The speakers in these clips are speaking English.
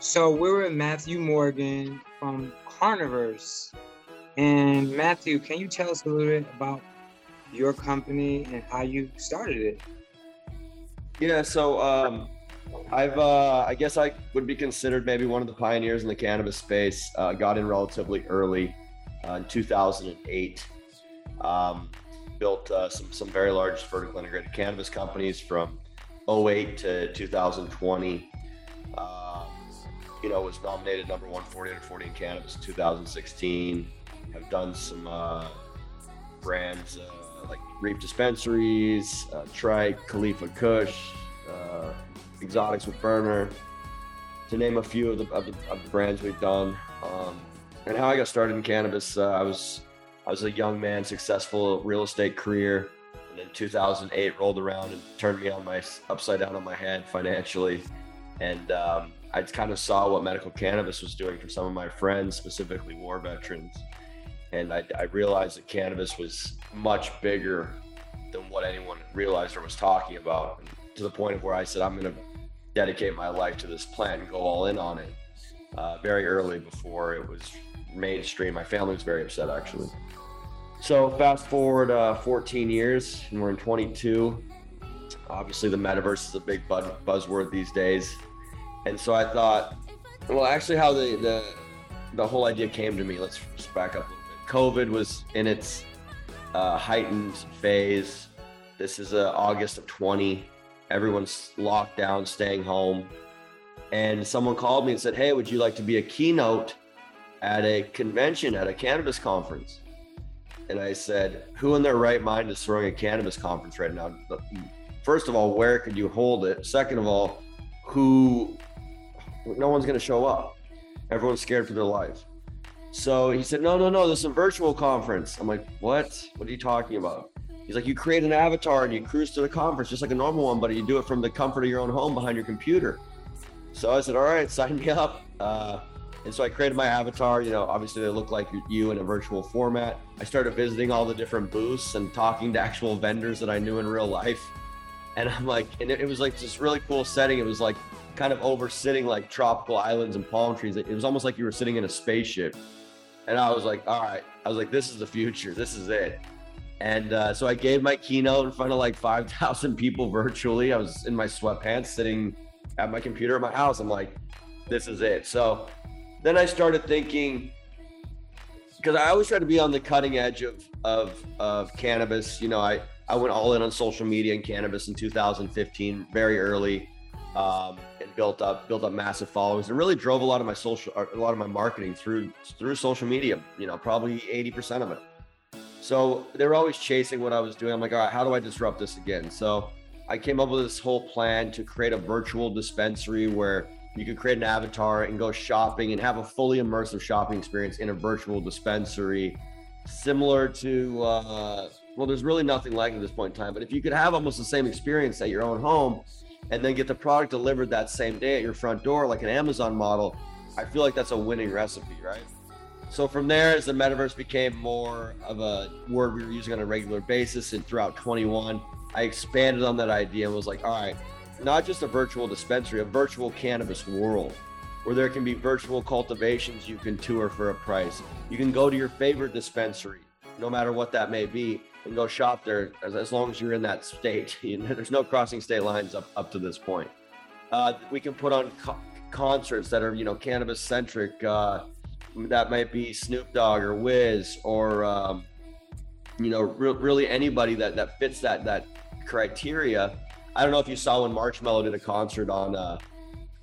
So we're with Matthew Morgan from Carniverse. And Matthew, can you tell us a little bit about your company and how you started it? Yeah, so I guess I would be considered maybe one of the pioneers in the cannabis space. Got in relatively early in 2008. Built some very large vertical integrated cannabis companies from 2008 to 2020. Was nominated number 140 under 40 in cannabis in 2016. Have done some brands like Reef Dispensaries, Trike, Khalifa Kush, Exotics with Burner, to name a few of the brands we've done. And how I got started in cannabis, I was a young man, successful real estate career, and then 2008 rolled around and turned me upside down on my head financially. And I kind of saw what medical cannabis was doing for some of my friends, specifically war veterans. And I realized that cannabis was much bigger than what anyone realized or was talking about, and to the point of where I said, I'm going to dedicate my life to this plant and go all in on it very early before it was mainstream. My family was very upset, actually. So fast forward 14 years and we're in 22. Obviously the metaverse is a big buzzword these days. And so I thought, well, actually how the whole idea came to me, let's just back up a little bit. COVID was in its heightened phase. This is August of 20. Everyone's locked down, staying home. And someone called me and said, hey, would you like to be a keynote at a convention, at a cannabis conference? And I said, who in their right mind is throwing a cannabis conference right now? First of all, where could you hold it? Second of all, no one's gonna show up. Everyone's scared for their life. So he said, no, this is a virtual conference. I'm like, what are you talking about? He's like, you create an avatar and you cruise to the conference just like a normal one, but you do it from the comfort of your own home behind your computer. So I said, all right, sign me up. And so I created my avatar. Obviously they look like you in a virtual format. I started visiting all the different booths and talking to actual vendors that I knew in real life. And I'm like, and it was like this really cool setting. It was like kind of oversitting like tropical islands and palm trees. It was almost like you were sitting in a spaceship. And I was like, all right. I was like, this is the future. This is it. And so I gave my keynote in front of like 5,000 people virtually. I was in my sweatpants sitting at my computer at my house. I'm like, this is it. So then I started thinking, because I always try to be on the cutting edge of cannabis. I went all in on social media and cannabis in 2015, very early, and built up massive followings, and really drove a lot of my marketing through social media, probably 80% of it. So they were always chasing what I was doing. I'm like, all right, how do I disrupt this again? So I came up with this whole plan to create a virtual dispensary where you could create an avatar and go shopping and have a fully immersive shopping experience in a virtual dispensary, similar to, well, there's really nothing like it at this point in time, but if you could have almost the same experience at your own home and then get the product delivered that same day at your front door, like an Amazon model, I feel like that's a winning recipe, right? So from there, as the metaverse became more of a word we were using on a regular basis and throughout 21, I expanded on that idea and was like, all right, not just a virtual dispensary, a virtual cannabis world where there can be virtual cultivations you can tour for a price. You can go to your favorite dispensary, no matter what that may be, and go shop there as long as you're in that state. There's no crossing state lines up to this point. We can put on concerts that are, cannabis centric. That might be Snoop Dogg or Wiz or, really anybody that fits that criteria. I don't know if you saw when Marshmello did a concert on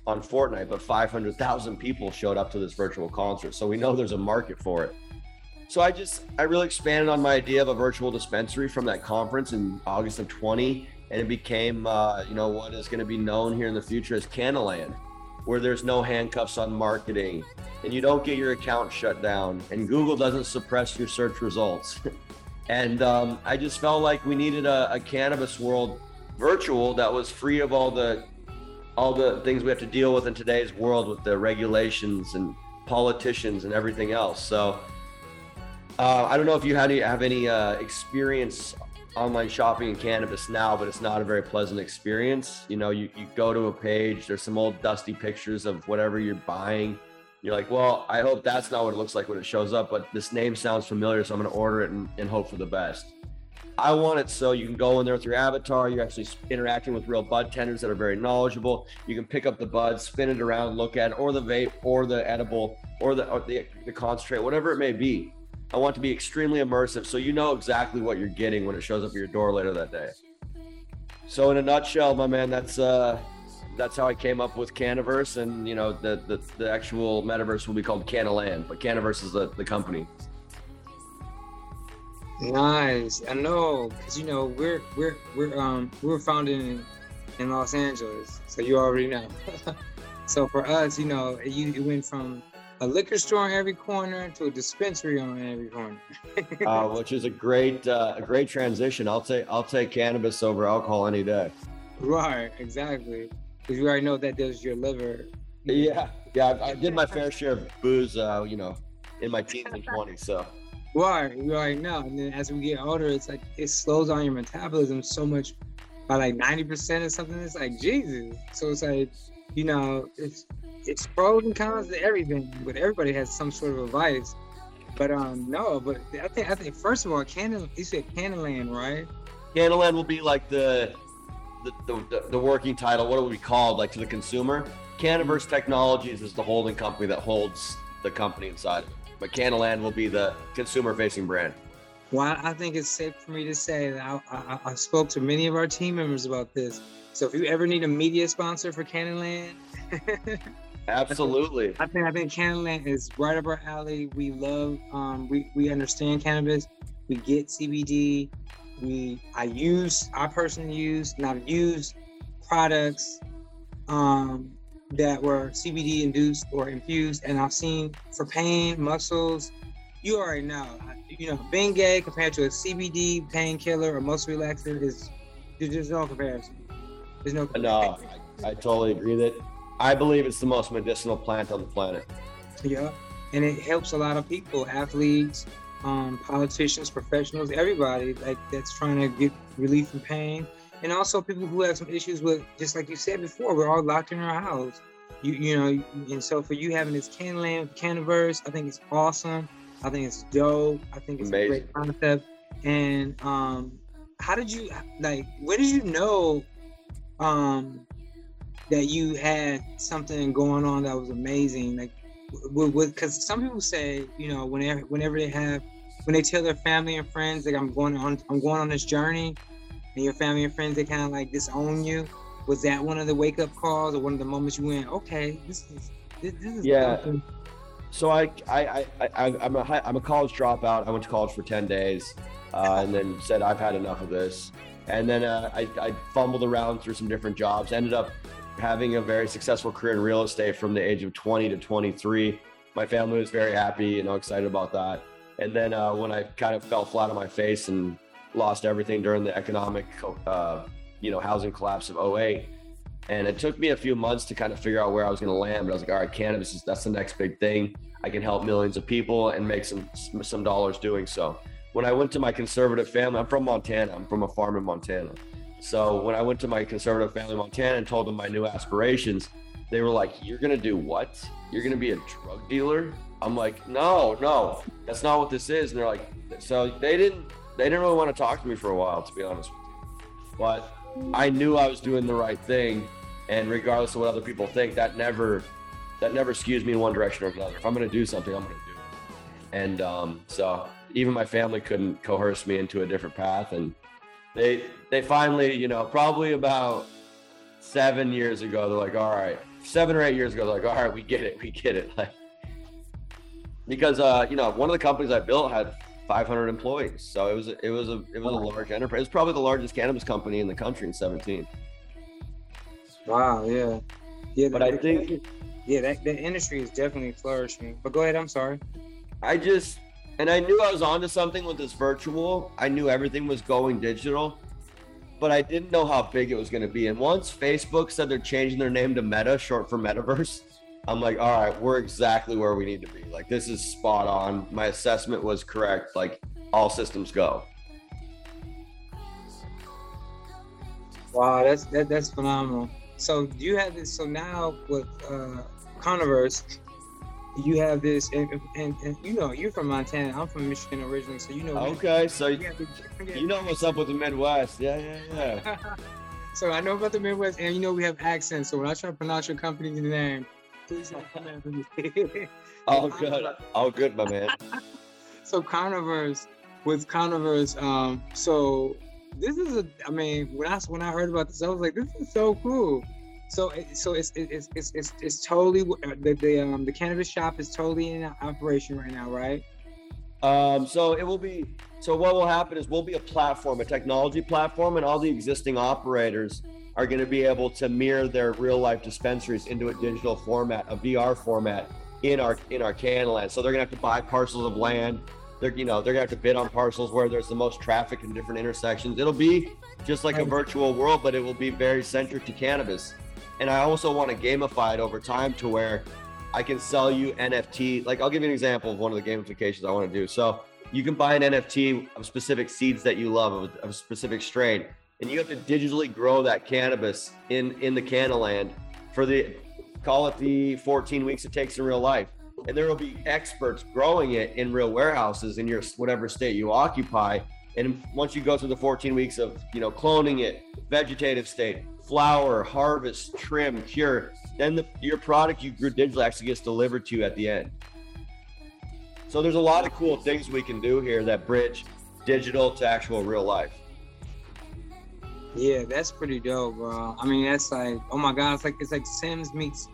Fortnite, but 500,000 people showed up to this virtual concert. So we know there's a market for it. So I really expanded on my idea of a virtual dispensary from that conference in August of 20, and it became, what is going to be known here in the future as CannaLand, where there's no handcuffs on marketing, and you don't get your account shut down, and Google doesn't suppress your search results. And I just felt like we needed a cannabis world virtual that was free of all the things we have to deal with in today's world with the regulations and politicians and everything else. So. I don't know if you have any experience online shopping in cannabis now, but it's not a very pleasant experience. You know, you go to a page, there's some old dusty pictures of whatever you're buying. You're like, well, I hope that's not what it looks like when it shows up, but this name sounds familiar, so I'm going to order it and hope for the best. I want it so you can go in there with your avatar. You're actually interacting with real bud tenders that are very knowledgeable. You can pick up the bud, spin it around, look at it, or the vape, or the edible, or the concentrate, whatever it may be. I want it to be extremely immersive, so you know exactly what you're getting when it shows up at your door later that day. So in a nutshell, my man, that's how I came up with Cannaverse, and you know, the actual metaverse will be called CannaLand, but Cannaverse is the company. Nice. I know, because you know, we were founded in Los Angeles, so you already know. So for us, you know, you went from a liquor store on every corner to a dispensary on every corner. Which is a great transition. I'll take cannabis over alcohol any day. Right, exactly. Because you already know that does your liver. Yeah. I did my fair share of booze, you know, in my teens and 20s. So. Right, you already know. And then as we get older, it's like it slows down your metabolism so much by like 90% or something. It's like Jesus. So it's like, you know, it's pros and cons to everything, but everybody has some sort of a vice. But I think first of all, you said CannaLand, right? CannaLand will be like the working title. What it would be called, like to the consumer. Cannaverse Technologies is the holding company that holds the company inside of it. But CannaLand will be the consumer-facing brand. Well, I think it's safe for me to say that I spoke to many of our team members about this. So if you ever need a media sponsor for CannaLand, absolutely. I think CannaLand is right up our alley. We love, we understand cannabis. We get CBD. I personally use products that were CBD induced or infused, and I've seen for pain, muscles. You already know. You know, being gay compared to a CBD painkiller or muscle relaxer is, there's no comparison. There's no comparison. No, I totally agree that. I believe it's the most medicinal plant on the planet. Yeah, and it helps a lot of people, athletes, politicians, professionals, everybody like that's trying to get relief from pain. And also people who have some issues with, just like you said before, we're all locked in our house. You know, and so for you having this CannaLand, Cannaverse, I think it's awesome. I think it's dope. I think it's amazing. A great concept. And how did you, like, where did you know that you had something going on that was amazing? Like, because some people say, you know, when they tell their family and friends, like, I'm going on this journey, and your family and friends, they kind of like disown you. Was that one of the wake up calls or one of the moments you went, okay, this is yeah. Something? So I'm a college dropout. I went to college for 10 days and then said, I've had enough of this. And then I fumbled around through some different jobs, ended up having a very successful career in real estate from the age of 20 to 23. My family was very happy, you know, excited about that. And then when I kind of fell flat on my face and lost everything during the economic, you know, housing collapse of 2008. And it took me a few months to kind of figure out where I was going to land. But I was like, all right, cannabis, that's the next big thing. I can help millions of people and make some dollars doing so. When I went to my conservative family, I'm from Montana. I'm from a farm in Montana. So when I went to my conservative family in Montana and told them my new aspirations, they were like, you're going to do what? You're going to be a drug dealer? I'm like, no, that's not what this is. And they're like, so they didn't really want to talk to me for a while, to be honest with you. But I knew I was doing the right thing. And regardless of what other people think, that never skews me in one direction or another. If I'm going to do something, I'm going to do it. And so even my family couldn't coerce me into a different path. And they finally, you know, probably about 7 years ago, they're like, all right, 7 or 8 years ago, they're like, all right, we get it. Like, because, you know, one of the companies I built had 500 employees. So it was a large enterprise. It was probably the largest cannabis company in the country in 2017. Wow. Yeah. Yeah. But I think. Yeah. That industry is definitely flourishing, but go ahead. I'm sorry. And I knew I was onto something with this virtual. I knew everything was going digital, but I didn't know how big it was going to be. And once Facebook said they're changing their name to Meta, short for Metaverse, I'm like, all right, we're exactly where we need to be. Like, this is spot on. My assessment was correct. Like, all systems go. Wow, that's phenomenal. So do you have this? So now with Carniverse, you have this, and you know, you're from Montana. I'm from Michigan originally, so you know. Okay, so you know what's up with the Midwest. Yeah. So I know about the Midwest, and you know we have accents. So when I try to pronounce your company's name, please don't come after me. All good, my man. So Carniverse, with Carniverse, so this is when I heard about this, I was like, this is so cool. So it's totally the cannabis shop is totally in operation right now, right? So what will happen is we'll be a platform, a technology platform, and all the existing operators are going to be able to mirror their real life dispensaries into a digital format, a VR format in our CannaLand. So they're going to have to buy parcels of land. They're going to have to bid on parcels where there's the most traffic in different intersections. It'll be just like a virtual world, but it will be very centric to cannabis. And I also want to gamify it over time to where I can sell you NFT. Like, I'll give you an example of one of the gamifications I want to do. So you can buy an NFT of specific seeds that you love, of a specific strain, and you have to digitally grow that cannabis in the CannaLand for the 14 weeks it takes in real life. And there will be experts growing it in real warehouses in your whatever state you occupy. And once you go through the 14 weeks of, cloning it, vegetative state, flower, harvest, trim, cure, then your product you grew digitally actually gets delivered to you at the end. So there's a lot of cool things we can do here that bridge digital to actual real life. Yeah, that's pretty dope, bro. I mean, that's like, oh my God, it's like Sims meets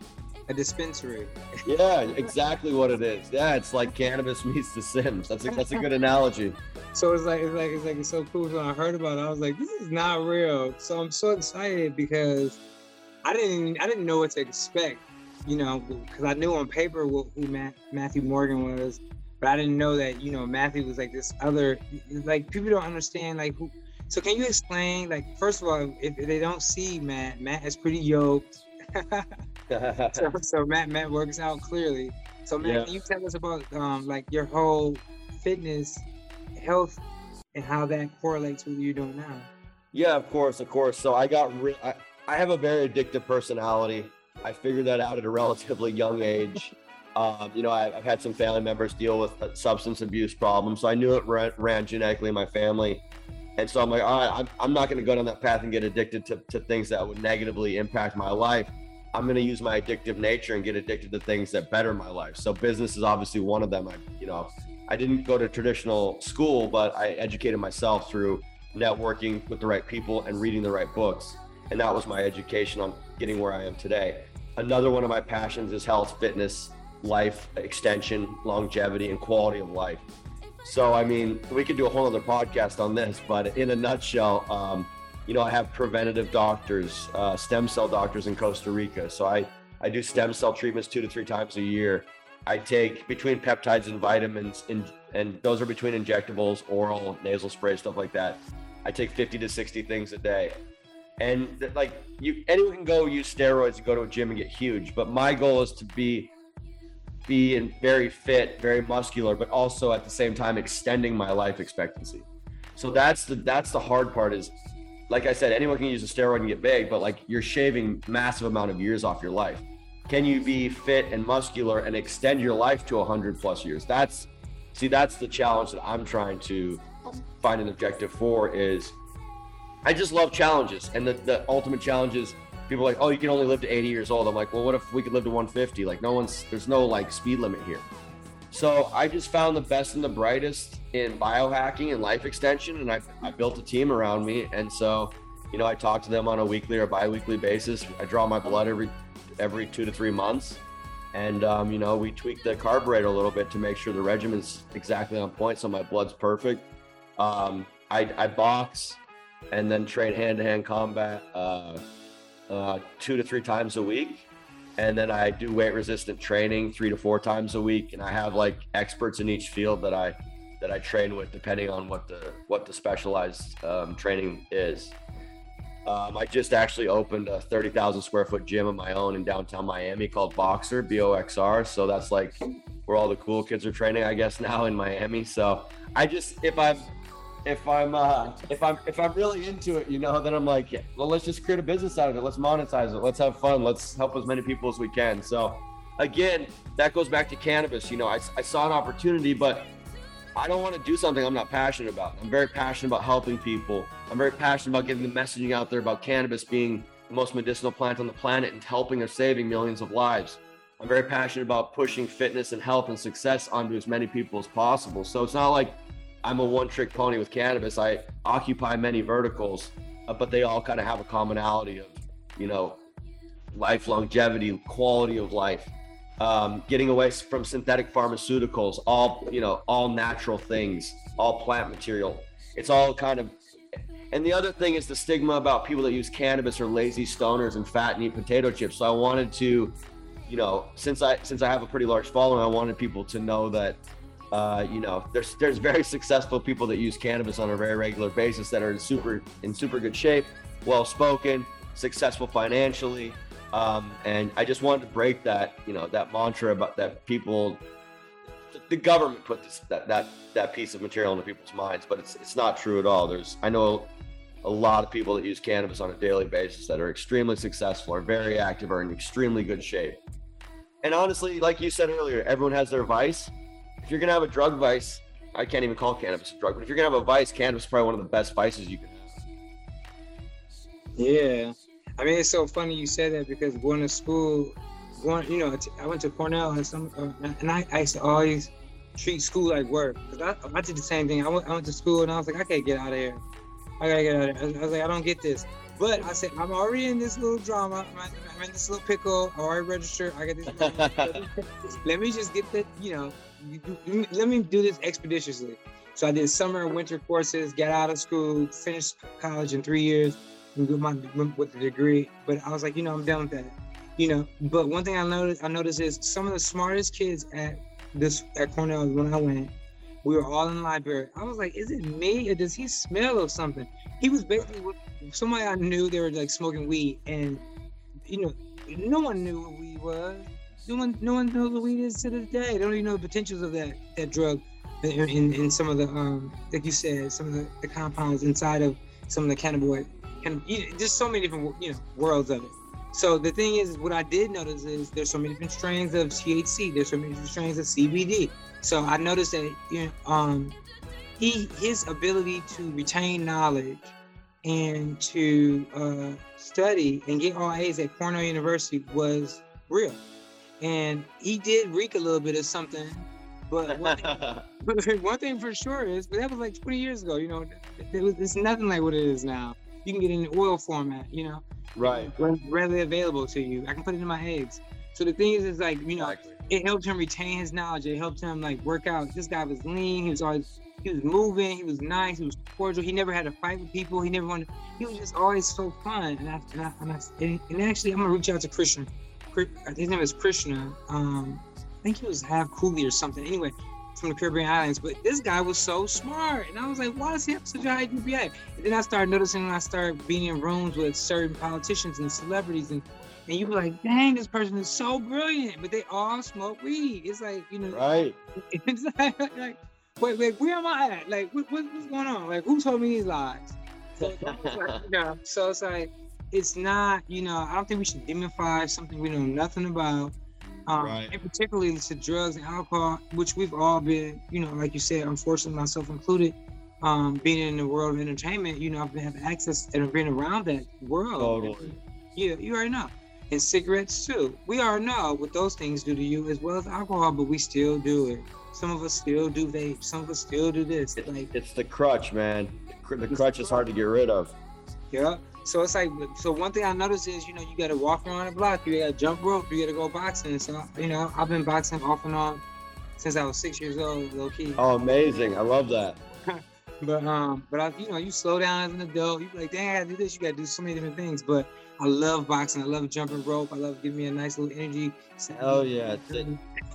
a dispensary. Yeah, exactly what it is. Yeah, it's like cannabis meets The Sims. That's a good analogy. So it's like it's so cool. When I heard about it, I was like, this is not real. So I'm so excited because I didn't know what to expect, because I knew on paper who Matthew Morgan was, but I didn't know that Matthew was like this other, like, people don't understand, like, who. So can you explain, like, first of all, if they don't see Matt is pretty yoked. so Matt works out clearly. So Matt, yeah. Can you tell us about like your whole fitness, health, and how that correlates with what you're doing now? Yeah, of course. So I have a very addictive personality. I figured that out at a relatively young age. I've had some family members deal with substance abuse problems, so I knew it ran genetically in my family. And so I'm like, all right, I'm not going to go down that path and get addicted to things that would negatively impact my life. I'm going to use my addictive nature and get addicted to things that better my life. So business is obviously one of them. I didn't go to traditional school, but I educated myself through networking with the right people and reading the right books. And that was my education on getting where I am today. Another one of my passions is health, fitness, life extension, longevity, and quality of life. So, we could do a whole other podcast on this, but in a nutshell, I have preventative doctors, stem cell doctors in Costa Rica. So I do stem cell treatments 2 to 3 times a year. I take between peptides and vitamins, and those are between injectables, oral, nasal spray, stuff like that. I take 50 to 60 things a day. And anyone can go use steroids and go to a gym and get huge. But my goal is to be in very fit, very muscular, but also at the same time extending my life expectancy. So that's the hard part is, like I said, anyone can use a steroid and get big, but like, you're shaving massive amount of years off your life. Can you be fit and muscular and extend your life to 100+ years? That's the challenge that I'm trying to find an objective for. Is I just love challenges, and the ultimate challenge is, people are like, oh, you can only live to 80 years old. I'm like, well, what if we could live to 150? Like, there's no like speed limit here. So I just found the best and the brightest in biohacking and life extension. And I built a team around me. And so, I talk to them on a weekly or bi-weekly basis. I draw my blood every 2 to 3 months. And, we tweak the carburetor a little bit to make sure the regimen's exactly on point. So my blood's perfect. I box and then train hand-to-hand combat, 2 to 3 times a week. And then I do weight resistant training 3 to 4 times a week. And I have like experts in each field that I train with, depending on what the specialized training is. I just actually opened a 30,000 square foot gym of my own in downtown Miami called Boxer, BOXR. So that's like where all the cool kids are training, I guess, now in Miami. So I just, if I'm if I'm really into it, you know, then I'm like, yeah, well, let's just create a business out of it. Let's monetize it. Let's have fun. Let's help as many people as we can. So again, that goes back to cannabis. You know, I saw an opportunity, but I don't want to do something I'm not passionate about. I'm very passionate about helping people. I'm very passionate about getting the messaging out there about cannabis being the most medicinal plant on the planet and helping or saving millions of lives. I'm very passionate about pushing fitness and health and success onto as many people as possible. So it's not like I'm a one-trick pony with cannabis. I occupy many verticals, but they all kind of have a commonality of, you know, life longevity, quality of life, getting away from synthetic pharmaceuticals, all, you know, all natural things, all plant material. It's all kind of, and the other thing is the stigma about people that use cannabis are lazy stoners and fat and eat potato chips. So I wanted to, you know, since I have a pretty large following, I wanted people to know that, you know, there's very successful people that use cannabis on a very regular basis that are in super good shape, well-spoken, successful financially. And I just wanted to break that, you know, that mantra about that people, the government put this, that piece of material into people's minds, but it's not true at all. I know a lot of people that use cannabis on a daily basis that are extremely successful, are very active, are in extremely good shape. And honestly, like you said earlier, everyone has their vice. If you're going to have a drug vice, I can't even call cannabis a drug, but if you're going to have a vice, cannabis is probably one of the best vices you can have. Yeah. I mean, it's so funny you said that because going to school, you know, I went to Cornell and I used to always treat school like work. Because I did the same thing. I went to school and I was like, I can't get out of here. I gotta get out of here. I was like, I don't get this. But I said, I'm already in this little drama. I'm in this little pickle. I already registered. I got this. Let me just get the, you know, let me do this expeditiously. So I did summer and winter courses, got out of school, finished college in 3 years with a degree. But I was like, you know, I'm done with that. You know, but one thing I noticed is some of the smartest kids at Cornell when I went, we were all in the library. I was like, is it me or does he smell of something? He was basically with somebody I knew. They were like smoking weed, and you know, no one knew what weed was. No one knows what weed is to this day. They don't even know the potentials of that drug, and some of the like you said, some of the compounds inside of some of the cannabinoid, and just so many different, you know, worlds of it. So the thing is, what I did notice is there's so many different strains of THC. There's so many different strains of CBD. So I noticed that, you know, his ability to retain knowledge and to study and get all A's at Cornell University was real. And he did reek a little bit of something, but one thing for sure is, but that was like 20 years ago. You know, it's nothing like what it is now. You can get it in oil format, you know. Right. Readily available to you. I can put it in my eggs. So the thing is like, you know, exactly. It helped him retain his knowledge. It helped him like work out. This guy was lean. He was moving. He was nice. He was cordial. He never had a fight with people. He was just always so fun. And actually, I'm gonna reach out to Krishna. His name is Krishna. I think he was half Cooley or something. Anyway, from the Caribbean islands, but this guy was so smart, and I was like, why does he have such a high GPA? And then I started noticing when I started being in rooms with certain politicians and celebrities, and you were like, dang, this person is so brilliant, but they all smoke weed. It's like, you know, right? It's like wait, where am I at? Like, what's going on? Like, who told me these lies? So, like, you know, so it's like, it's not, you know, I don't think we should demify something we know nothing about. Right. And particularly to drugs and alcohol, which we've all been, you know, like you said, unfortunately, myself included, being in the world of entertainment, you know, I've been having access and being around that world. Totally. Yeah, you already know. And cigarettes too. We already know what those things do to you as well as alcohol, but we still do it. Some of us still do vape. Some of us still do this. It's the crutch, man. The crutch is hard to get rid of. Yeah. So it's like, so one thing I noticed is, you know, you got to walk around the block, you got to jump rope, you got to go boxing. So, you know, I've been boxing off and on since I was 6 years old, low key. Oh, amazing. I love that. But I, you know, you slow down as an adult. You like, dang, I got to do this. You got to do so many different things. But I love boxing. I love jumping rope. I love giving me a nice little energy. Oh, yeah.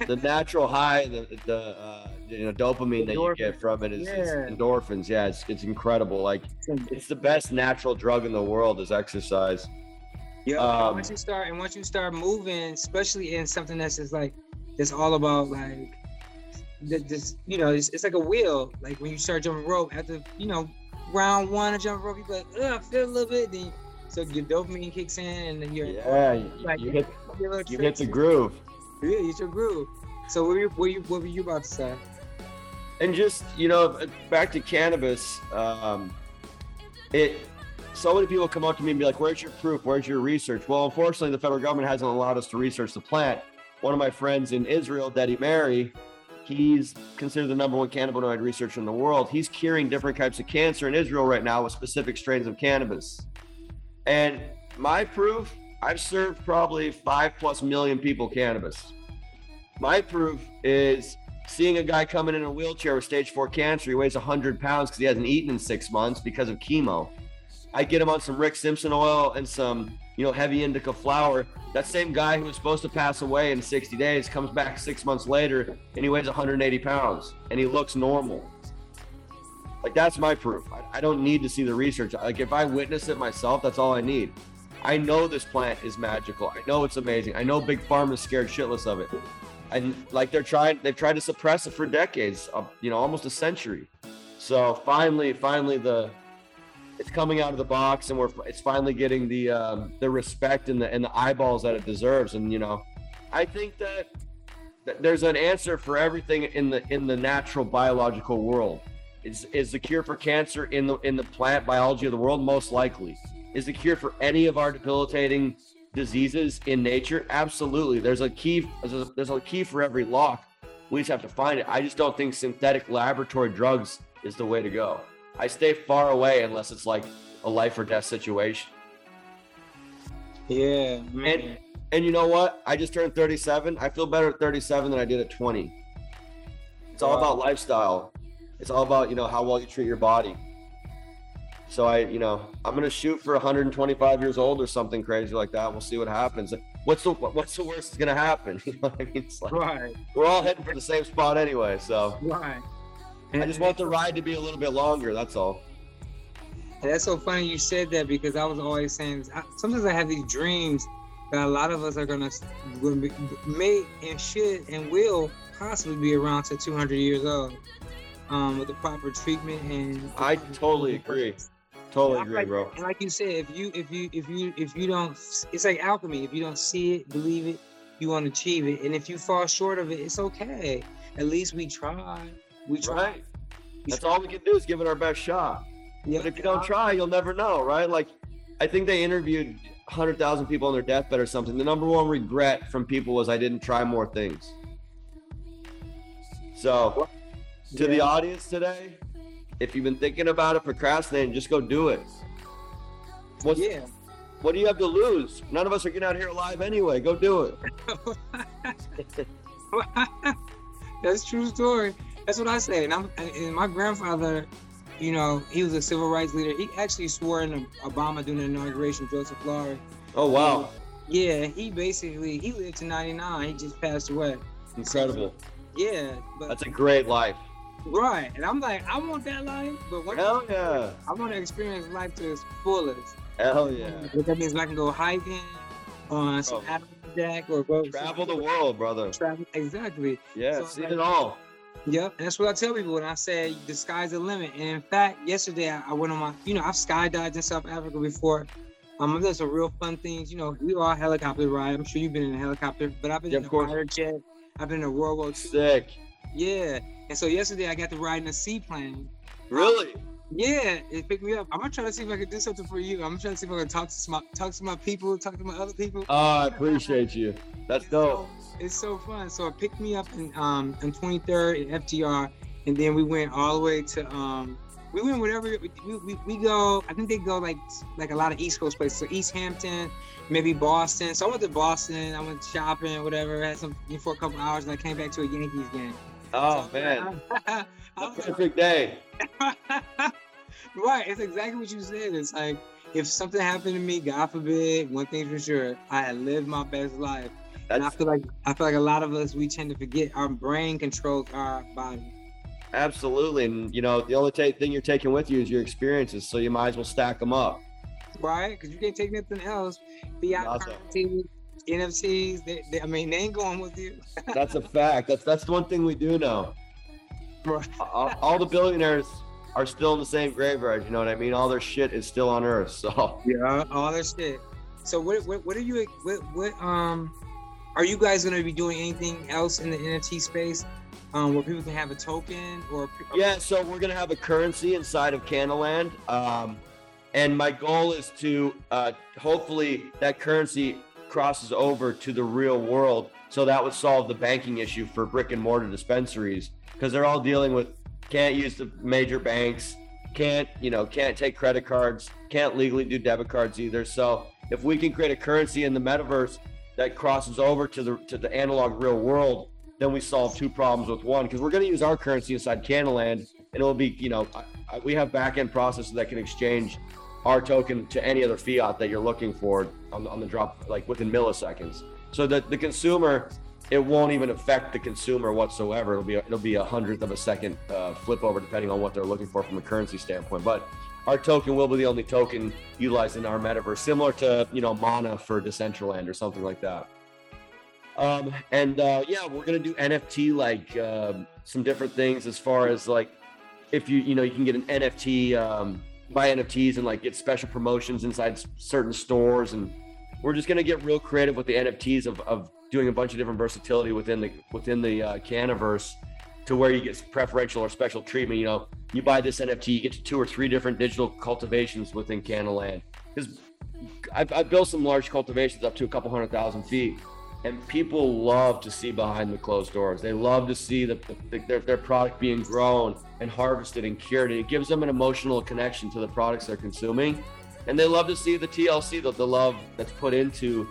The natural high, the you know, dopamine that you get from it is endorphins. Yeah, it's incredible. Like, it's the best natural drug in the world is exercise. Yeah, once you start moving, especially in something that's just like, it's all about like this, you know, it's like a wheel. Like when you start jumping rope, after, you know, round one of jumping rope, you're like, I feel a little bit. Then so your dopamine kicks in, and then you're like, you hit the groove. Yeah, it's your groove. So what were you about to say? And just, you know, back to cannabis, so many people come up to me and be like, where's your proof? Where's your research? Well, unfortunately, the federal government hasn't allowed us to research the plant. One of my friends in Israel, Daddy Mary, he's considered the #1 cannabinoid researcher in the world. He's curing different types of cancer in Israel right now with specific strains of cannabis. And my proof, I've served probably 5+ million people cannabis. My proof is seeing a guy coming in a wheelchair with stage 4 cancer. He weighs 100 pounds because he hasn't eaten in 6 months because of chemo. I get him on some Rick Simpson oil and some, you know, heavy indica flower. That same guy who was supposed to pass away in 60 days comes back 6 months later and he weighs 180 pounds and he looks normal. Like, that's my proof. I don't need to see the research. Like, if I witness it myself, that's all I need. I know this plant is magical. I know it's amazing. I know Big Pharma is scared shitless of it. And like, they've tried to suppress it for decades, you know, almost a century. So finally it's coming out of the box, and it's finally getting the respect and the eyeballs that it deserves. And, you know, I think that there's an answer for everything in the natural biological world. Is the cure for cancer in the plant biology of the world? Most likely. Is the cure for any of our debilitating diseases in nature? Absolutely. There's a key for every lock. We just have to find it. I just don't think synthetic laboratory drugs is the way to go. I stay far away unless it's like a life or death situation. Yeah, man. And you know what? I just turned 37. I feel better at 37 than I did at 20. It's all about lifestyle. It's all about, you know, how well you treat your body. So I'm going to shoot for 125 years old or something crazy like that. We'll see what happens. What's the worst that's going to happen? You know what I mean? It's like, right. We're all heading for the same spot anyway. So right. I just want the ride to be a little bit longer. That's all. And that's so funny you said that, because I was always saying, sometimes I have these dreams that a lot of us are going to may and should and will possibly be around to 200 years old. With the proper treatment and I totally agree. Totally agree, bro. And like you said, if you don't, it's like alchemy. If you don't see it, believe it, you won't achieve it. And if you fall short of it, it's okay. At least we try. We try. Right. That's all we can do is give it our best shot. Yep. But if you don't try, you'll never know, right? Like, I think they interviewed 100,000 people on their deathbed or something. The #1 regret from people was, I didn't try more things. So to the audience today, if you've been thinking about it, procrastinating, just go do it. What do you have to lose? None of us are getting out here alive anyway. Go do it. That's a true story. That's what I say. And my grandfather, you know, he was a civil rights leader. He actually swore in Obama during the inauguration, Joseph Lowry. Oh, wow. And he lived to 99. He just passed away. Incredible. That's a great life. Right, and I'm like, I want that life, but I want to experience life to its fullest. Hell yeah! That means I can go hiking on some Adirondack or go travel the world, brother. Travel, exactly. Yeah, so see it all. Yep, and that's what I tell people when I say the sky's the limit. And in fact, yesterday I went on I've skydived in South Africa before. I've done some real fun things. You know, we all helicopter ride. I'm sure you've been in a helicopter, but I've been in a fighter jet. I've been in World War II. Sick. Yeah. And so yesterday I got to ride in a seaplane. Really? Yeah, it picked me up. I'm trying to see if I can do something for you. I'm trying to see if I can talk to my people, talk to my other people. Oh, I appreciate you. That's dope. It's so fun. So it picked me up in 23rd and FDR, and then we went all the way to we go. I think they go like a lot of East Coast places, so East Hampton, maybe Boston. So I went to Boston. I went shopping, whatever. Had something for a couple hours, and I came back to a Yankees game. Oh, so, man, perfect day. Right, it's exactly what you said. It's like, if something happened to me, God forbid, one thing's for sure, I had lived my best life. And I feel like a lot of us, we tend to forget our brain controls our body. Absolutely. And you know, the only thing you're taking with you is your experiences, so you might as well stack them up, right? Because you can't take nothing else. NFTs, they ain't going with you. That's a fact. That's the one thing we do know. all the billionaires are still in the same graveyard, you know what I mean? All their shit is still on Earth, so. Yeah, all their shit. So what are you, are you guys gonna be doing anything else in the NFT space where people can have a token or? Yeah, so we're gonna have a currency inside of CannaLand. And my goal is to hopefully that currency crosses over to the real world. So that would solve the banking issue for brick and mortar dispensaries, because they're all dealing with can't use the major banks, can't take credit cards, can't legally do debit cards either. So if we can create a currency in the metaverse that crosses over to the analog real world, then we solve two problems with one, because we're going to use our currency inside CannaLand, and it will be, you know, we have back-end processes that can exchange our token to any other fiat that you're looking for on the drop, like within milliseconds. So that the consumer, it won't even affect the consumer whatsoever. It'll be 100th of a second flip over, depending on what they're looking for from a currency standpoint. But our token will be the only token utilized in our metaverse, similar to, you know, mana for Decentraland or something like that. Yeah, we're gonna do NFT, like some different things as far as like, if you can get an NFT, buy NFTs and like get special promotions inside certain stores, and we're just gonna get real creative with the NFTs of doing a bunch of different versatility within the Cannaverse, to where you get preferential or special treatment. You know, you buy this NFT, you get to 2 or 3 different digital cultivations within CannaLand. Because I've built some large cultivations up to a couple 100,000 feet, and people love to see behind the closed doors. They love to see their product being grown and harvested and cured. And it gives them an emotional connection to the products they're consuming. And they love to see the TLC, the love that's put into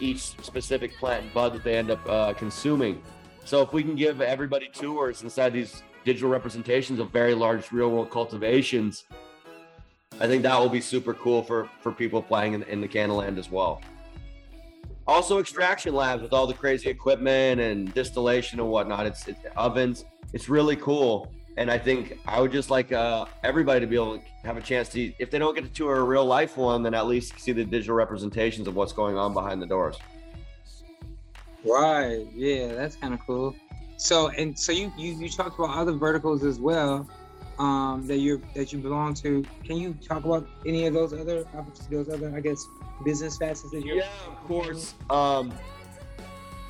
each specific plant and bud that they end up consuming. So if we can give everybody tours inside these digital representations of very large real world cultivations, I think that will be super cool for people playing in the CannaLand as well. Also extraction labs with all the crazy equipment and distillation and whatnot, it's ovens, it's really cool. And I think I would just like everybody to be able to have a chance to, if they don't get to tour a real life one, then at least see the digital representations of what's going on behind the doors. Right. Yeah, that's kind of cool. So, and so you talked about other verticals as well that you belong to. Can you talk about any of those other, I guess, business facets that you're? Yeah, of course.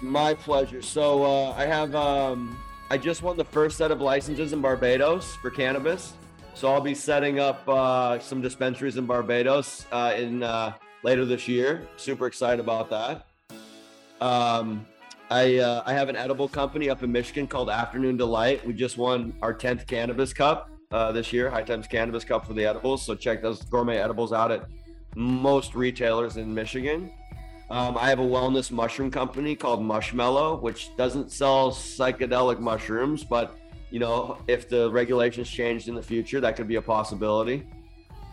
My pleasure. So I have. I just won the first set of licenses in Barbados for cannabis. So I'll be setting up some dispensaries in Barbados later this year. Super excited about that. I have an edible company up in Michigan called Afternoon Delight. We just won our 10th Cannabis Cup this year, High Times Cannabis Cup for the edibles. So check those gourmet edibles out at most retailers in Michigan. I have a wellness mushroom company called Mushmellow, which doesn't sell psychedelic mushrooms, but you know, if the regulations changed in the future, that could be a possibility.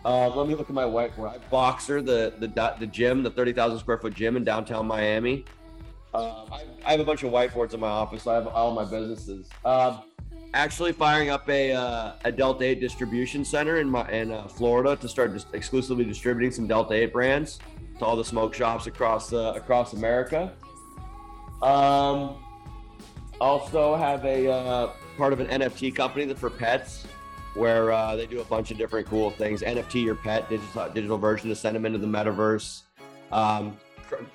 Let me look at my white Boxer, the gym, the 30,000 square foot gym in downtown Miami. I have a bunch of whiteboards in my office. So I have all my businesses. Actually, firing up a Delta 8 distribution center in Florida to start just exclusively distributing some Delta 8 brands to all the smoke shops across America. Also have a part of an NFT company for pets, where they do a bunch of different cool things. NFT your pet, digital version to send them into the metaverse.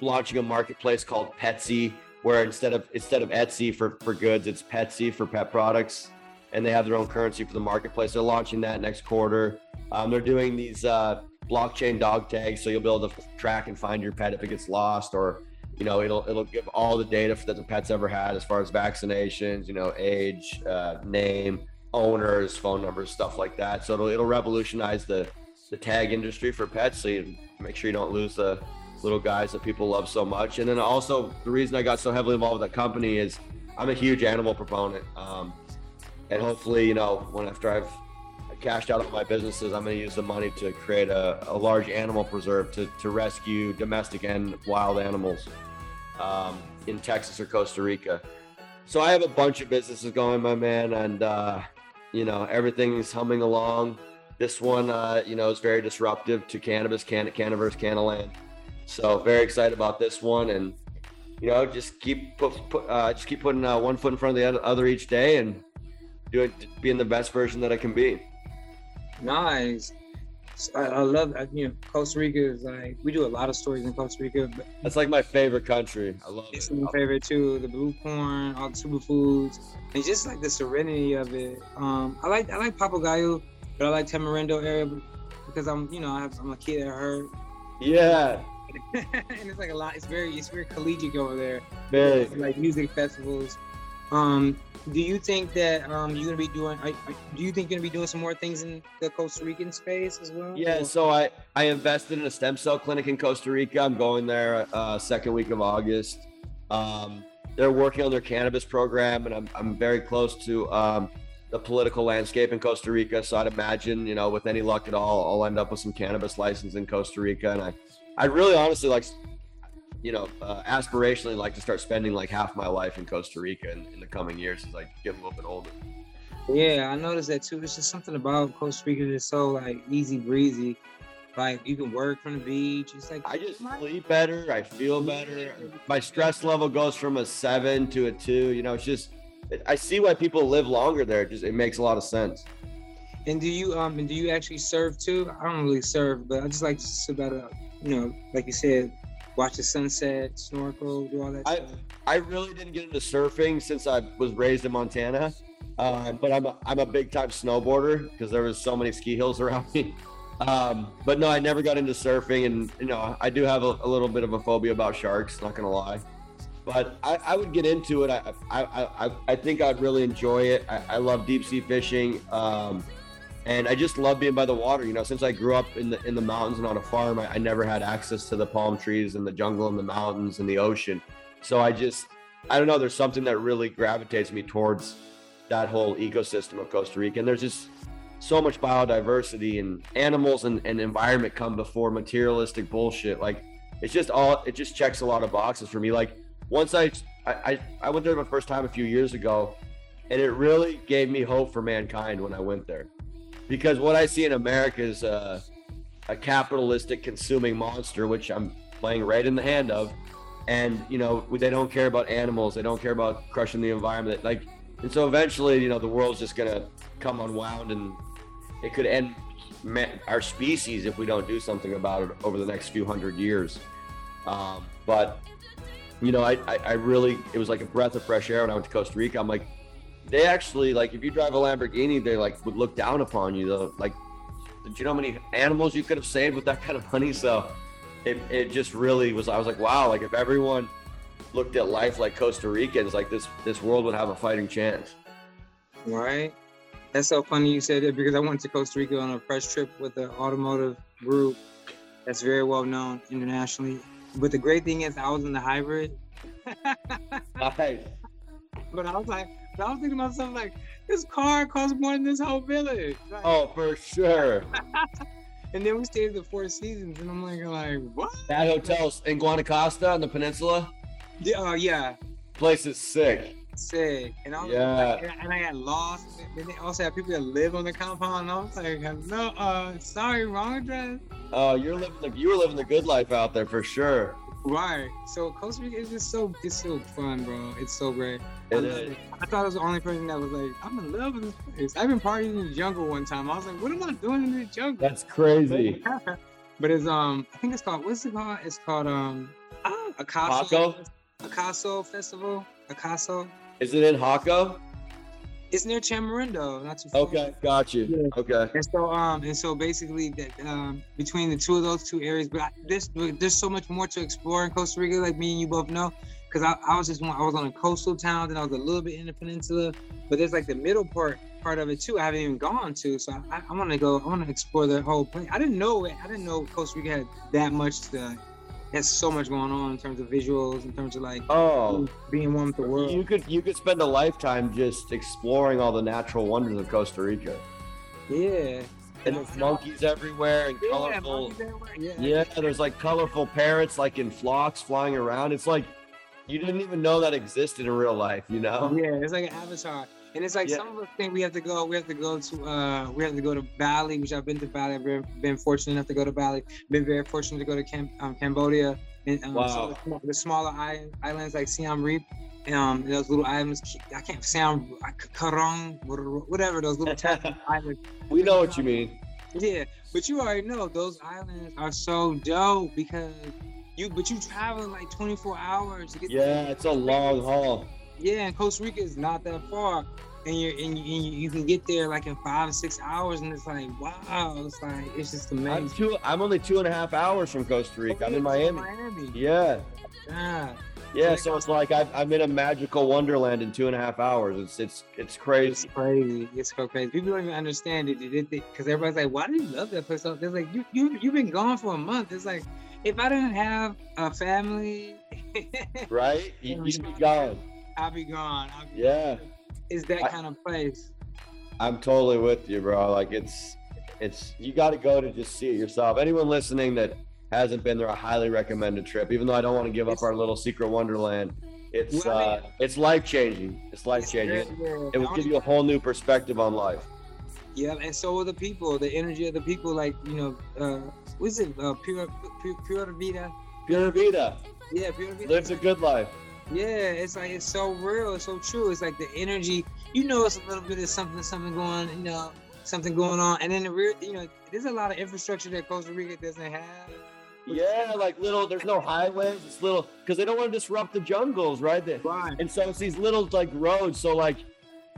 Launching a marketplace called Petsy, where instead of Etsy for goods, it's Petsy for pet products, and they have their own currency for the marketplace. They're launching that next quarter. They're doing these blockchain dog tags, so you'll be able to track and find your pet if it gets lost, or you know, it'll give all the data that the pet's ever had as far as vaccinations, you know, age, name, owners, phone numbers, stuff like that. So it'll revolutionize the tag industry for pets, so you make sure you don't lose the little guys that people love so much. And then also the reason I got so heavily involved with that company is I'm a huge animal proponent, and hopefully, you know, after I've cashed out of my businesses, I'm going to use the money to create a large animal preserve to rescue domestic and wild animals in Texas or Costa Rica. So I have a bunch of businesses going, my man, and you know, everything's humming along. This one, you know, is very disruptive to cannabis, Cannaverse, CannaLand. So very excited about this one, and you know, just keep putting one foot in front of the other each day, and doing, being the best version that I can be. Nice. I love, you know, Costa Rica is like, we do a lot of stories in Costa Rica. But that's like my favorite country. I love it. It's my favorite too. The blue corn, all the superfoods, and just like the serenity of it. I like Papagayo, but I like Tamarindo area because I'm a kid at her. Yeah. And it's like a lot. It's very collegiate over there. Very. It's like music festivals. Do you think that you're gonna be doing some more things in the Costa Rican space as well? Yeah, so I invested in a stem cell clinic in Costa Rica. I'm going there second week of August. They're working on their cannabis program, and I'm very close to the political landscape in Costa Rica. So I'd imagine, with any luck at all, I'll end up with some cannabis license in Costa Rica. And I really honestly like, aspirationally like to start spending like half my life in Costa Rica in the coming years as I get a little bit older. Yeah, I noticed that too. It's just something about Costa Rica that's so like easy breezy. Like you can work from the beach. It's like I just sleep better. I feel better. My stress level goes from a 7 to a 2. It's just I see why people live longer there. It makes a lot of sense. And do you actually serve too? I don't really serve, but I just like to sit by the, like you said. Watch the sunset, snorkel, do all that stuff. I really didn't get into surfing since I was raised in Montana, but I'm a big time snowboarder because there was so many ski hills around me. But no, I never got into surfing, and I do have a little bit of a phobia about sharks. Not gonna lie, but I would get into it. I think I'd really enjoy it. I love deep sea fishing, and I just love being by the water. Since I grew up in the mountains and on a farm, I never had access to the palm trees and the jungle and the mountains and the ocean. So I don't know, there's something that really gravitates me towards that whole ecosystem of Costa Rica. And there's just so much biodiversity, and animals and environment come before materialistic bullshit. Like it just checks a lot of boxes for me. Like once I went there my first time a few years ago, and it really gave me hope for mankind when I went there. Because what I see in America is a capitalistic consuming monster, which I'm playing right in the hand of. And, they don't care about animals. They don't care about crushing the environment. And so eventually, the world's just going to come unwound, and it could end our species if we don't do something about it over the next few hundred years. I really, it was like a breath of fresh air when I went to Costa Rica. I'm like, they actually, like, if you drive a Lamborghini, they would look down upon you though. Like, did you know how many animals you could have saved with that kind of money? So it just really was, I was like, wow, like if everyone looked at life like Costa Ricans, like this world would have a fighting chance. Right. That's so funny you said it, because I went to Costa Rica on a press trip with an automotive group that's very well known internationally. But the great thing is I was in the hybrid. Nice. But I was thinking to myself, like, this car costs more than this whole village. Like, oh, for sure. And then we stayed at the Four Seasons, and I'm like, what? That hotel's in Guanacaste on the peninsula? Yeah. Yeah. Place is sick. Sick. And I was and I got lost. And they also have people that live on the compound, and I was like, no, sorry, wrong address. Oh, you were living the good life out there for sure. Right. So Costa Rica is just so fun, bro. It's so great. It is. I thought I was the only person that was like, I'm in love with this place. I've been partying in the jungle one time. I was like, what am I doing in the jungle? That's crazy. But it's I think it's called, what's it called? It's called Akaso Festival. Akaso. Is it in Hako? It's near Tamarindo, not too far. Okay, got you. Yeah. Okay. And so basically, that between the two of those two areas, but there's so much more to explore in Costa Rica, like me and you both know, because I was on a coastal town, and I was a little bit in the peninsula, but there's like the middle part of it too. I haven't even gone to, so I want to go. I want to explore the whole place. I didn't know Costa Rica had that much to. There's so much going on in terms of visuals, in terms of like being one with the world. You could spend a lifetime just exploring all the natural wonders of Costa Rica. Yeah. And there's monkeys everywhere and colorful. Yeah. There's like colorful parrots like in flocks flying around. It's like you didn't even know that existed in real life, Yeah, it's like an avatar. And it's like some of us think we have to go to Bali, which I've been to Bali. I've been fortunate enough to go to Bali. Been very fortunate to go to Cambodia and some of the smaller islands like Siem Reap. Those little islands, I can't sound, Karong, whatever, those little islands. We know what you mean. Yeah, but you already know those islands are so dope because you travel like 24 hours to get there. It's a long haul. Yeah, and Costa Rica is not that far, and you can get there like in 5 or 6 hours, and it's like, wow, it's like, it's just amazing. I'm only 2.5 hours from Costa Rica. I'm in Miami. Yeah. Yeah, so it's like I'm in a magical wonderland in 2.5 hours. It's crazy. It's crazy. It's so crazy. People don't even understand it because everybody's like, "Why do you love that place?" They're like, "You've been gone for a month." It's like, if I didn't have a family, right? You'd be gone. I'll be gone. Gone. It's that kind of place. I'm totally with you, bro. Like it's you got to go to just see it yourself. Anyone listening that hasn't been there, I highly recommend a trip. Even though I don't want to give up our little secret wonderland, it's life-changing. It's life-changing. It will give you a whole new perspective on life. Yeah, and so will the people, the energy of the people, like, what is it? Pura Vida. Pura Vida. Yeah, Pura Vida. Lives a good life. Yeah, it's like, it's so real, it's so true. It's like the energy, it's a little bit of something going, something going on. And then the real, there's a lot of infrastructure that Costa Rica doesn't have. Yeah, like there's no highways. It's little, because they don't want to disrupt the jungles, right? Right. And so it's these little like roads. So like,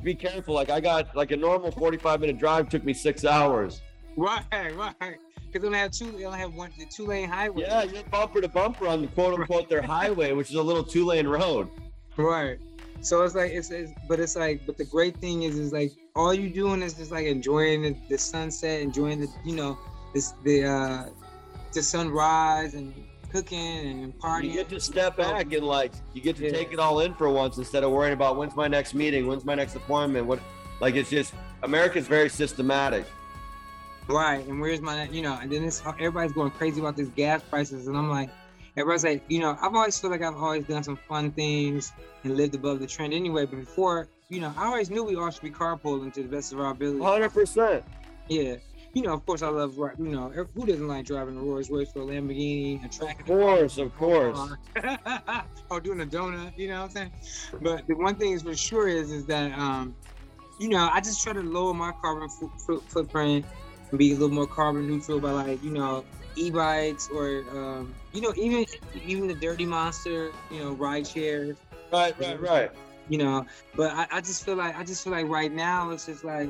be careful. Like I got like a normal 45-minute drive took me 6 hours. Right. Because they only have one 2-lane highway. Yeah, you're bumper to bumper on the quote unquote their highway, which is a little 2-lane road. Right. So it's like but the great thing is like all you doing is just like enjoying the sunset, enjoying the sunrise and cooking and partying. You get to step back and like you get to take it all in for once instead of worrying about when's my next meeting, when's my next appointment. It's just America's very systematic. Right, and where's my and then everybody's going crazy about these gas prices, and I'm like, everybody's like, I've always feel like I've always done some fun things and lived above the trend anyway. But before, I always knew we all should be carpooling to the best of our ability. 100%. Yeah. Of course I love, who doesn't like driving a Rolls Royce or a Lamborghini? Of course. Or doing a donut, you know what I'm saying? But the one thing is for sure is that, I just try to lower my carbon footprint and be a little more carbon neutral by like, e-bikes or even the Dirty Monster, ride shares. Right. But I just feel like right now it's just like,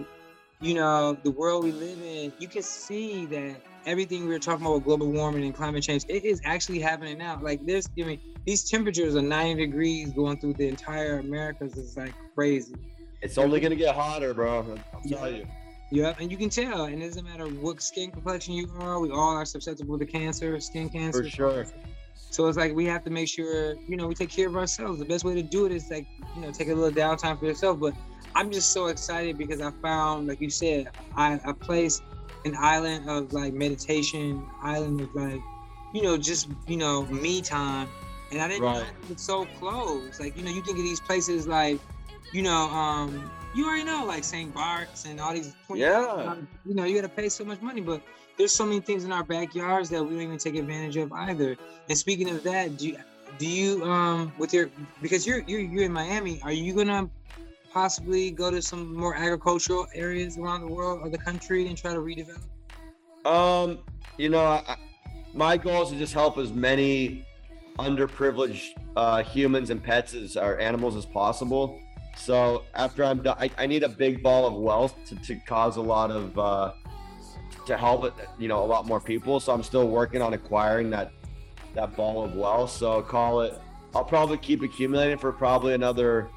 the world we live in, you can see that everything we were talking about with global warming and climate change, it is actually happening now. Like these temperatures are 90 degrees going through the entire Americas. It's like crazy. It's only gonna get hotter, bro. I'll tell you. Yeah, and you can tell, and it doesn't matter what skin complexion you are, we all are susceptible to cancer, skin cancer. For sure. So it's like we have to make sure, we take care of ourselves. The best way to do it is like, take a little downtime for yourself. But I'm just so excited because I found, like you said, a place, an island of like meditation, island of like, me time. And I didn't know it was so close. Like, you think of these places like, you already know, like St. Bart's and all these. You got to pay so much money, but there's so many things in our backyards that we don't even take advantage of either. And speaking of that, do you with your, because you're in Miami, are you gonna possibly go to some more agricultural areas around the world or the country and try to redevelop? My goal is to just help as many underprivileged humans and pets or animals as possible. So after I'm done, I need a big ball of wealth to cause a lot of, to help, a lot more people. So I'm still working on acquiring that ball of wealth. So I'll probably keep accumulating for probably another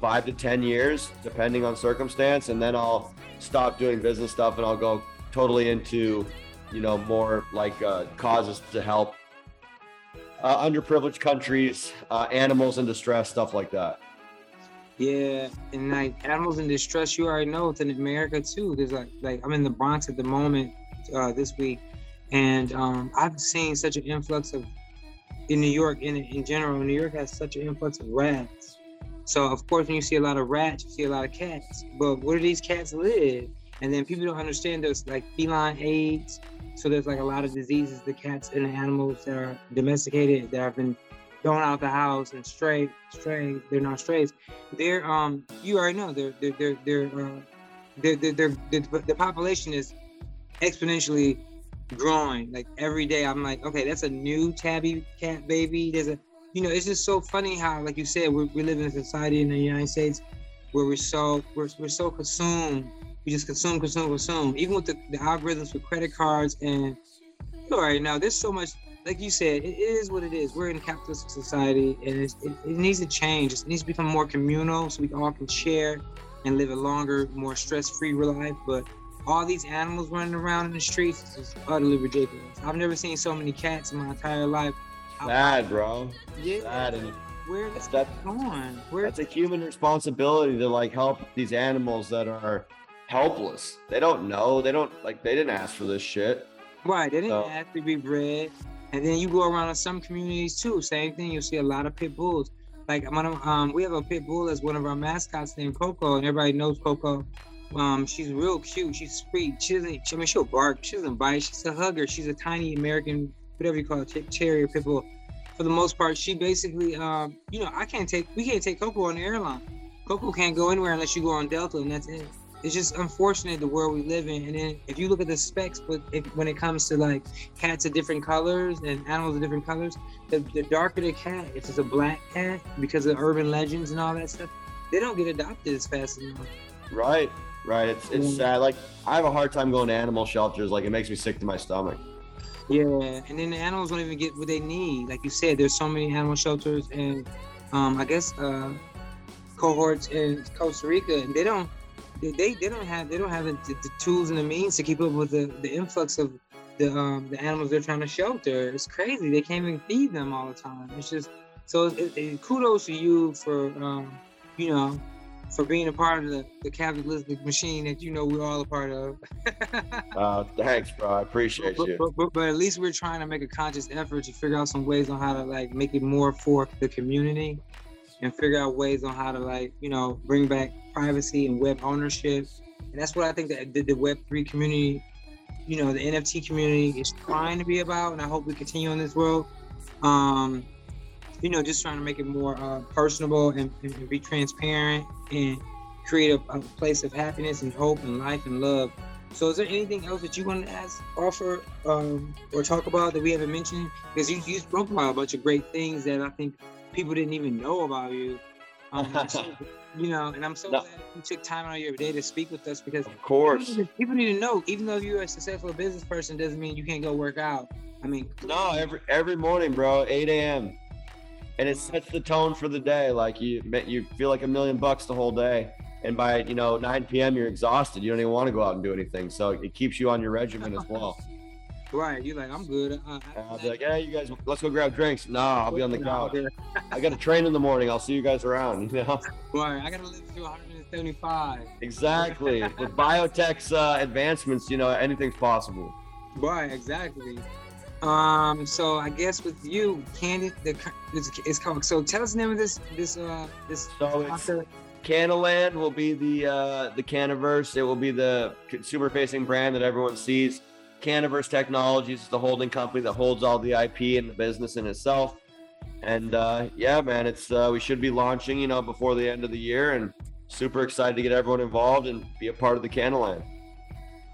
5 to 10 years, depending on circumstance. And then I'll stop doing business stuff and I'll go totally into, more like causes to help underprivileged countries, animals in distress, stuff like that. Yeah, and like animals in distress, you already know it's in America too. There's like I'm in the Bronx at the moment this week, and I've seen such an influx of in New York in general. New York has such an influx of rats. So of course, when you see a lot of rats, you see a lot of cats. But where do these cats live? And then people don't understand there's like feline AIDS. So there's like a lot of diseases the cats and the animals that are domesticated that have been going out the house and strays. They're not strays. They're you already know the population is exponentially growing. Like every day, I'm like, okay, that's a new tabby cat baby. There's a, you know, it's just so funny how, like you said, we live in a society in the United States where we're so consumed. We just consume. Even with the algorithms with credit cards and you already know, there's so much. Like you said, it is what it is. We're in a capitalist society, and it needs to change. It needs to become more communal so we all can share and live a longer, more stress-free life. But all these animals running around in the streets is utterly ridiculous. I've never seen so many cats in my entire life. Sad, bro. Yeah. Sad. Where's that going? That's a human responsibility to like help these animals that are helpless. They don't know. They don't like. They didn't ask for this shit. Right. They didn't ask to be bred. And then you go around in some communities too, same thing, you'll see a lot of pit bulls. Like we have a pit bull as one of our mascots named Coco, and everybody knows Coco. She's real cute, she's sweet, she'll bark, she doesn't bite, she's a hugger, she's a tiny American, whatever you call it, terrier pit bull. For the most part, she basically, we can't take Coco on the airline. Coco can't go anywhere unless you go on Delta, and that's it. It's just unfortunate the world we live in. And then if you look at the specs, but when it comes to like cats of different colors and animals of different colors, the darker the cat, if it's a black cat, because of urban legends and all that stuff, they don't get adopted as fast enough. Right. It's sad. Like I have a hard time going to animal shelters. Like it makes me sick to my stomach. Yeah, and then the animals don't even get what they need. Like you said, there's so many animal shelters and cohorts in Costa Rica, and they don't. They don't have the tools and the means to keep up with the influx of the animals they're trying to shelter. It's crazy. They can't even feed them all the time. It's just so. Kudos to you for for being a part of the capitalistic machine that we're all a part of. Thanks, bro. I appreciate you. But at least we're trying to make a conscious effort to figure out some ways on how to like make it more for the community. And figure out ways on how to bring back privacy and web ownership. And that's what I think that the Web3 community, the NFT community is trying to be about. And I hope we continue on this road. Just trying to make it more personable and be transparent and create a place of happiness and hope and life and love. So is there anything else that you want to offer, or talk about that we haven't mentioned? Because you spoke about a bunch of great things that I think people didn't even know about you, and I'm so glad you took time out of your day to speak with us, because of course people need to know, even though you're a successful business person doesn't mean you can't go work out. Every morning, bro, 8 a.m. and it sets the tone for the day. Like you feel like $1,000,000 the whole day, and by 9 p.m. you're exhausted, you don't even want to go out and do anything, so it keeps you on your regimen as well. Right, you're like, I'm good. I'll be like, hey, you guys, let's go grab drinks. No, I'll be on the couch. I got a train in the morning. I'll see you guys around. Right, I got to live to 175. Exactly. With biotech's advancements, anything's possible. Right, exactly. So I guess with you, Candy, it's called. So tell us the name of this. CannaLand will be the Cannaverse. It will be the consumer-facing brand that everyone sees. Cannaverse Technologies is the holding company that holds all the IP and the business in itself. And it's we should be launching, before the end of the year, and super excited to get everyone involved and be a part of the CannaLand.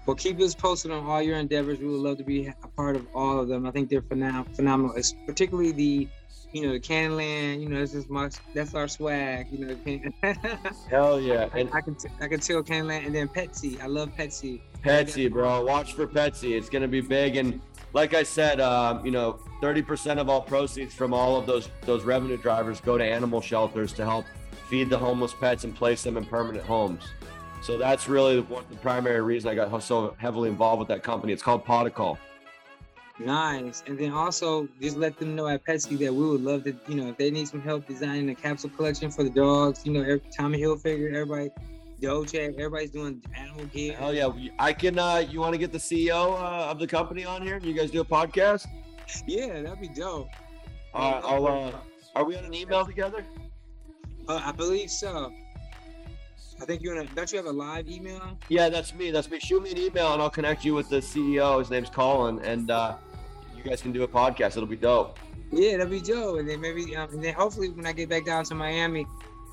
Well, keep us posted on all your endeavors. We would love to be a part of all of them. I think they're phenomenal. It's particularly the, the CannaLand, that's our swag, Hell yeah. And I can tell CannaLand, and then Petsy. I love Petsy. Petsy, bro. Watch for Petsy. It's going to be big. And like I said, 30% of all proceeds from all of those revenue drivers go to animal shelters to help feed the homeless pets and place them in permanent homes. So that's really the primary reason I got so heavily involved with that company. It's called Podical. Nice. And then also just let them know at Petsy that we would love to, if they need some help designing a capsule collection for the dogs, Tommy Hilfiger, everybody. Doja, everybody's doing animal gear. Hell yeah. I can, you want to get the CEO of the company on here? You guys do a podcast? Yeah, that'd be dope. Are we on an email together? I believe so. I think don't you have a live email? Yeah, that's me. Shoot me an email and I'll connect you with the CEO. His name's Colin, and you guys can do a podcast. It'll be dope. Yeah, that'd be dope. And then maybe, and then hopefully when I get back down to Miami,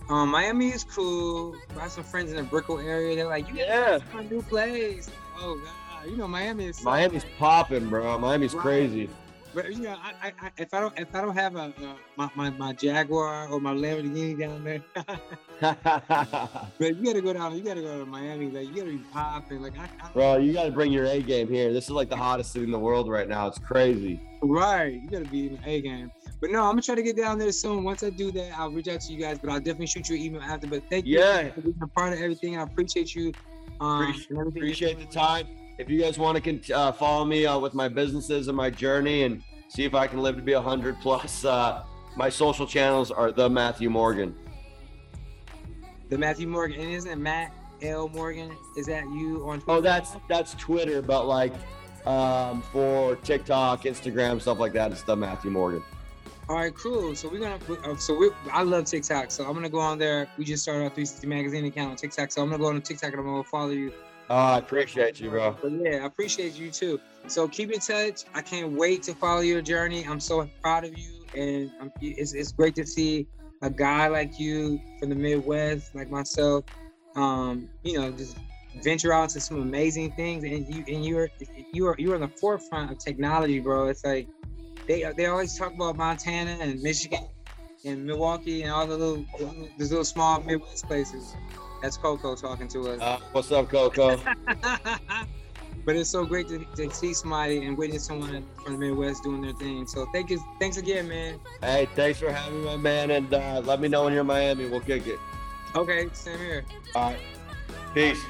Miami is cool. I have some friends in the Brickell area. They're like, you gotta find a new place. Oh God, you know Miami is. Miami's popping, bro. Miami's crazy. But you know, I if I don't have a my Jaguar or my Lamborghini down there, but you gotta go to Miami. Like you gotta be popping. Like bro, you gotta bring your A game here. This is like the hottest city in the world right now. It's crazy. Right, you gotta be in the A game. But no, I'm gonna try to get down there soon. Once I do that, I'll reach out to you guys. But I'll definitely shoot you an email after. But thank you for being a part of everything. I appreciate you. Appreciate the time. If you guys want to follow me with my businesses and my journey and see if I can live to be 100 plus, my social channels are The Matthew Morgan. The Matthew Morgan. And isn't Matt L. Morgan? Is that you on Twitter? Oh, that's Twitter, but like for TikTok, Instagram, stuff like that, it's The Matthew Morgan. All right, cool. So I love TikTok. So I'm going to go on there. We just started our 360 magazine account on TikTok. So I'm going to go on TikTok and I'm going to follow you. I appreciate you, bro. But yeah, I appreciate you too. So keep in touch. I can't wait to follow your journey. I'm so proud of you, and it's great to see a guy like you from the Midwest, like myself. You know, just venture out to some amazing things, and you're on the forefront of technology, bro. It's like they always talk about Montana and Michigan and Milwaukee and all the little small Midwest places. That's Coco talking to us. What's up, Coco? But it's so great to see somebody and witness someone from the Midwest doing their thing. So thanks again, man. Hey, thanks for having me, man. And let me know when you're in Miami. We'll kick it. Okay, same here. All right. Peace.